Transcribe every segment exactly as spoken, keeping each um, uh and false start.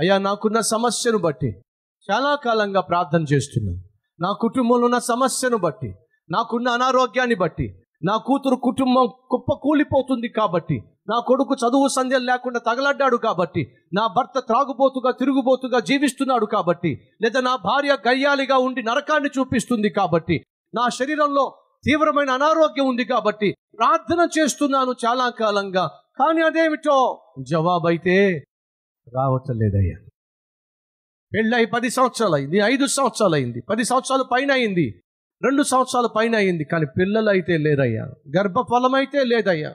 అయ్యా, నాకున్న సమస్యను బట్టి చాలా కాలంగా ప్రార్థన చేస్తున్నాను. నా కుటుంబంలో ఉన్న సమస్యను బట్టి, నాకున్న అనారోగ్యాన్ని బట్టి, నా కూతురు కుటుంబం కుప్ప కూలిపోతుంది కాబట్టి, నా కొడుకు చదువు సంధ్యలు లేకుండా తగలడ్డాడు కాబట్టి, నా భర్త త్రాగుబోతుగా తిరుగుబోతుగా జీవిస్తున్నాడు కాబట్టి, లేదా నా భార్య గయ్యాలిగా ఉండి నరకాన్ని చూపిస్తుంది కాబట్టి, నా శరీరంలో తీవ్రమైన అనారోగ్యం ఉంది కాబట్టి ప్రార్థన చేస్తున్నాను చాలా కాలంగా, కానీ అదేమిటో జవాబైతే రావట్లేదయ్యా. పెళ్ళై పది సంవత్సరాలు అయింది, ఐదు సంవత్సరాలు అయింది, పది సంవత్సరాలు పైన అయింది, రెండు సంవత్సరాల పైన అయింది, కానీ పిల్లలు అయితే లేరయ్యా, గర్భఫలమైతే లేదయ్యా.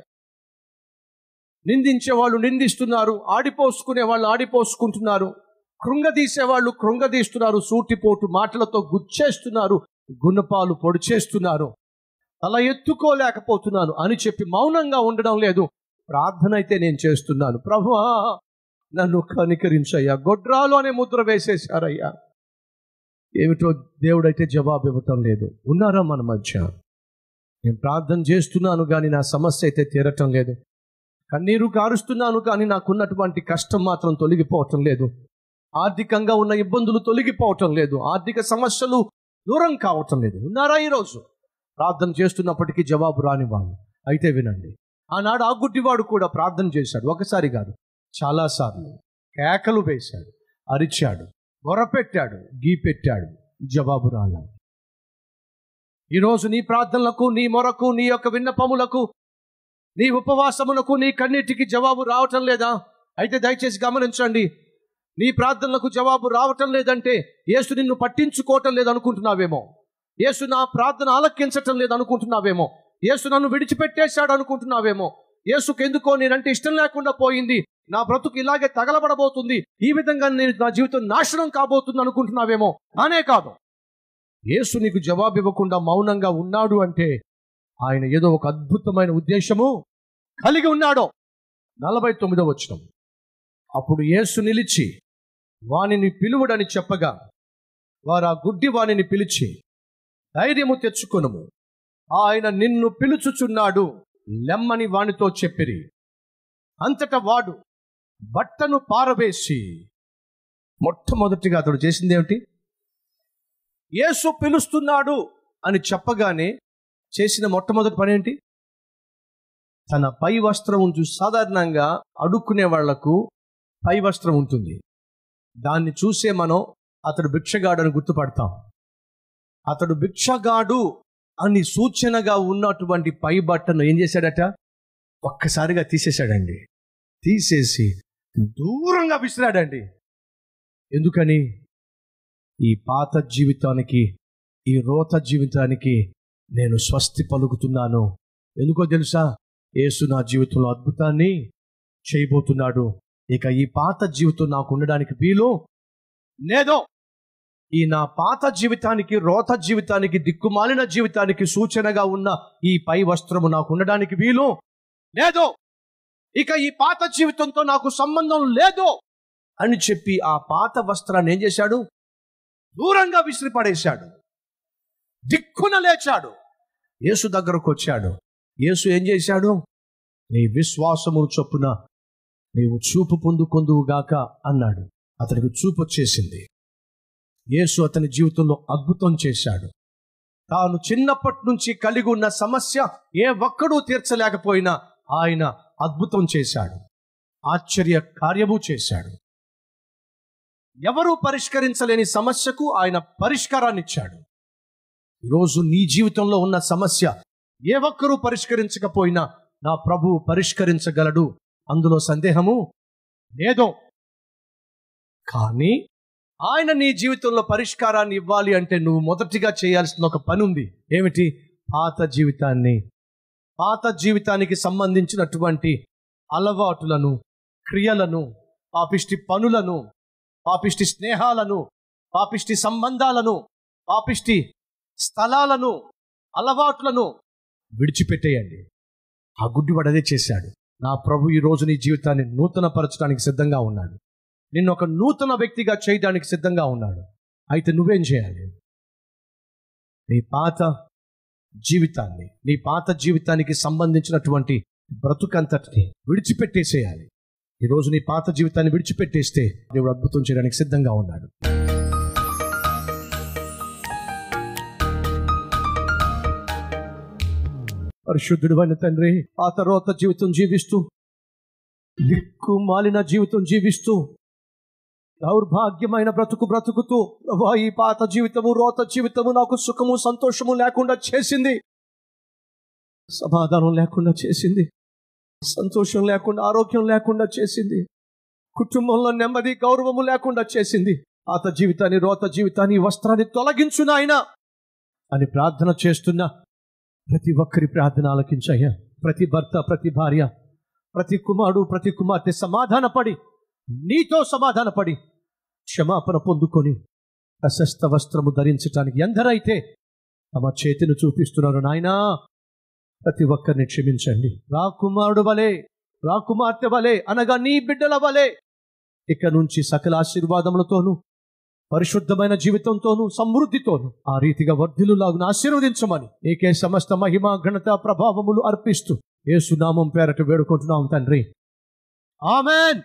నిందించేవాళ్ళు నిందిస్తున్నారు, ఆడిపోసుకునే వాళ్ళు ఆడిపోసుకుంటున్నారు, కృంగదీసేవాళ్ళు కృంగదీస్తున్నారు, సూటిపోటు మాటలతో గుచ్చేస్తున్నారు, గుణపాలు పొడిచేస్తున్నారు, అలా ఎత్తుకోలేకపోతున్నాను అని చెప్పి మౌనంగా ఉండడం లేదు. ప్రార్థన అయితే నేను చేస్తున్నాను, ప్రభువా నన్ను కనికరించయ్యా. గొడ్రాలు అనే ముద్ర వేసేశారయ్యా. ఏమిటో దేవుడైతే జవాబు ఇవ్వటం లేదు. ఉన్నారా మన మధ్య? నేను ప్రార్థన చేస్తున్నాను కానీ నా సమస్య అయితే తీరటం లేదు, కన్నీరు కారుస్తున్నాను కానీ నాకున్నటువంటి కష్టం మాత్రం తొలగిపోవటం లేదు, ఆర్థికంగా ఉన్న ఇబ్బందులు తొలగిపోవటం లేదు, ఆర్థిక సమస్యలు దూరం కావటం లేదు. ఉన్నారా ఈరోజు? ప్రార్థన చేస్తున్నప్పటికీ జవాబు రాని వాళ్ళు అయితే వినండి, ఆనాడు ఆ గుడ్డివాడు కూడా ప్రార్థన చేశాడు, ఒకసారి కాదు చాలాసార్లు. కేకలు వేశాడు, అరిచాడు, మొరపెట్టాడు, గీపెట్టాడు, జవాబు రాలా. ఈరోజు నీ ప్రార్థనలకు, నీ మొరకు, నీ యొక్క విన్నపములకు, నీ ఉపవాసములకు, నీ కన్నిటికి జవాబు రావటం లేదా? అయితే దయచేసి గమనించండి, నీ ప్రార్థనలకు జవాబు రావటం లేదంటే యేసు నిన్ను పట్టించుకోవటం లేదనుకుంటున్నావేమో, యేసు నా ప్రార్థన ఆలకించటం లేదనుకుంటున్నావేమో, యేసు నన్ను విడిచిపెట్టేశాడు అనుకుంటున్నావేమో, యేసుకు ఎందుకో నేనంటే ఇష్టం లేకుండా పోయింది, నా బ్రతుకు ఇలాగే తగలబడబోతుంది, ఈ విధంగా నేను నా జీవితం నాశనం కాబోతుంది అనుకుంటున్నావేమో. అనే కాదు, యేసు నీకు జవాబు ఇవ్వకుండా మౌనంగా ఉన్నాడు అంటే ఆయన ఏదో ఒక అద్భుతమైన ఉద్దేశము కలిగి ఉన్నాడో. నలభై తొమ్మిదో వచనం, అప్పుడు యేసు నిలిచి వానిని పిలువుడని చెప్పగా వారు ఆ గుడ్డి వానిని పిలిచి, ధైర్యము తెచ్చుకొనుము, ఆయన నిన్ను పిలుచుచున్నాడు లెమ్మని వానితో చెప్పిరి. అంతటా వాడు బట్టను పారవేసి, మొట్టమొదటిగా అతడు చేసింది ఏమిటి? యేసు పిలుస్తున్నాడు అని చెప్పగానే చేసిన మొట్టమొదటి పని ఏంటి? తన పై వస్త్రం చూసి, సాధారణంగా అడుక్కునే వాళ్లకు పై వస్త్రం ఉంటుంది, దాన్ని చూసే మనం అతడు భిక్షగాడు అని గుర్తుపడతాం. అతడు భిక్షగాడు అని సూచనగా ఉన్నటువంటి పై బట్టను ఏం చేశాడట? ఒక్కసారిగా తీసేశాడండి. తీసేసి దూరంగా విసిరాడండి. ఎందుకని? ఈ పాత జీవితానికి, ఈ రోత జీవితానికి నేను స్వస్తి పలుకుతున్నాను. ఎందుకో తెలుసా? యేసు నా జీవితంలో అద్భుతాన్ని చేయబోతున్నాడు. ఇక ఈ పాత జీవితం నాకు ఉండడానికి వీలు లేదో. ఈ నా పాత జీవితానికి, రోత జీవితానికి, దిక్కుమాలిన జీవితానికి సూచనగా ఉన్న ఈ పై వస్త్రము నాకు ఉండడానికి వీలు లేదో. ఇక ఈ పాత జీవితంతో నాకు సంబంధం లేదో అని చెప్పి ఆ పాత వస్త్రాన్ని ఏం చేశాడు? దూరంగా విసిరి పడేశాడు. దిక్కున లేచాడు, యేసు దగ్గరకు వచ్చాడు. యేసు ఏం చేశాడు? నీ విశ్వాసము చొప్పున నీవు చూపు పొందుకొందువుగాక అన్నాడు. అతనికి చూపు వచ్చేసింది. యేసు అతని జీవితంలో అద్భుతం చేశాడు. తాను చిన్నప్పటి నుంచి కలిగి ఉన్న సమస్య ఏ ఒక్కడూ తీర్చలేకపోయినా ఆయన అద్భుతం చేశాడు, ఆశ్చర్య కార్యము చేశాడు. ఎవరూ పరిష్కరించలేని సమస్యకు ఆయన పరిష్కారాన్ని ఇచ్చాడు. ఈరోజు నీ జీవితంలో ఉన్న సమస్య ఏ ఒక్కరూ పరిష్కరించకపోయినా నా ప్రభువు పరిష్కరించగలడు, అందులో సందేహము లేదో. కానీ ఆయన నీ జీవితంలో పరిష్కారాన్ని ఇవ్వాలి అంటే నువ్వు మొదటిగా చేయాల్సిన ఒక పని ఉంది. ఏమిటి? పాత జీవితాన్ని, పాత జీవితానికి సంబంధించినటువంటి అలవాటులను, క్రియలను, పాపిష్టి పనులను, పాపిష్టి స్నేహాలను, పాపిష్టి సంబంధాలను, పాపిష్టి స్థలాలను, అలవాట్లను విడిచిపెట్టేయండి. ఆ గుడ్డివాడు అదే చేశాడు. నా ప్రభు ఈరోజు నీ జీవితాన్ని నూతనపరచడానికి సిద్ధంగా ఉన్నాడు, నిన్ను ఒక నూతన వ్యక్తిగా చేయడానికి సిద్ధంగా ఉన్నాడు. అయితే నువ్వేం చేయాలి? నీ పాత జీవితాన్ని, నీ పాత జీవితానికి సంబంధించినటువంటి బ్రతుకంతటిని విడిచిపెట్టేసేయాలి. ఈరోజు నీ పాత జీవితాన్ని విడిచిపెట్టేస్తే దేవుడు అద్భుతం చేయడానికి సిద్ధంగా ఉన్నాడు. పరిశుద్ధుడైన తండ్రి, పాత రోత జీవితం జీవిస్తూ, దిక్కు మాలిన జీవితం జీవిస్తూ, దౌర్భాగ్యమైన బ్రతుకు బ్రతుకుతూ, ప్రభా ఈ పాత జీవితము, రోత జీవితము నాకు సుఖము సంతోషము లేకుండా చేసింది, సమాధానం లేకుండా చేసింది, సంతోషం లేకుండా, ఆరోగ్యం లేకుండా చేసింది, కుటుంబంలో నెమ్మది గౌరవము లేకుండా చేసింది. పాత జీవితాన్ని, రోత జీవితాన్ని, వస్త్రాన్ని తొలగించు నాయనా అని ప్రార్థన చేస్తున్నా ప్రతి ఒక్కరి ప్రార్థన ఆలకించయ్యా. ప్రతి భర్త, ప్రతి భార్య, ప్రతి కుమారుడు, ప్రతి కుమార్తె సమాధానపడి, నీతో సమాధానపడి క్షమాపణ పొందుకొని ప్రశస్త వస్త్రము ధరించటానికి ఎందరైతే తమ చేతిని చూపిస్తున్నారు నాయనా ప్రతి ఒక్కరిని క్షమించండి. రాకుమారుడు వలె, రాకుమార్తె వలె, అనగా నీ బిడ్డల వలె ఇక నుంచి సకల ఆశీర్వాదములతోనూ పరిశుద్ధమైన జీవితంతోనూ సమృద్ధితోనూ ఆ రీతిగా వర్ధిల్లులాగున ఆశీర్వదించమని నీకే సమస్త మహిమ, ఘనత, ప్రభావములు అర్పిస్తూ యేసు నామం పేరట వేడుకుంటున్నాం తండ్రి. ఆమెన్.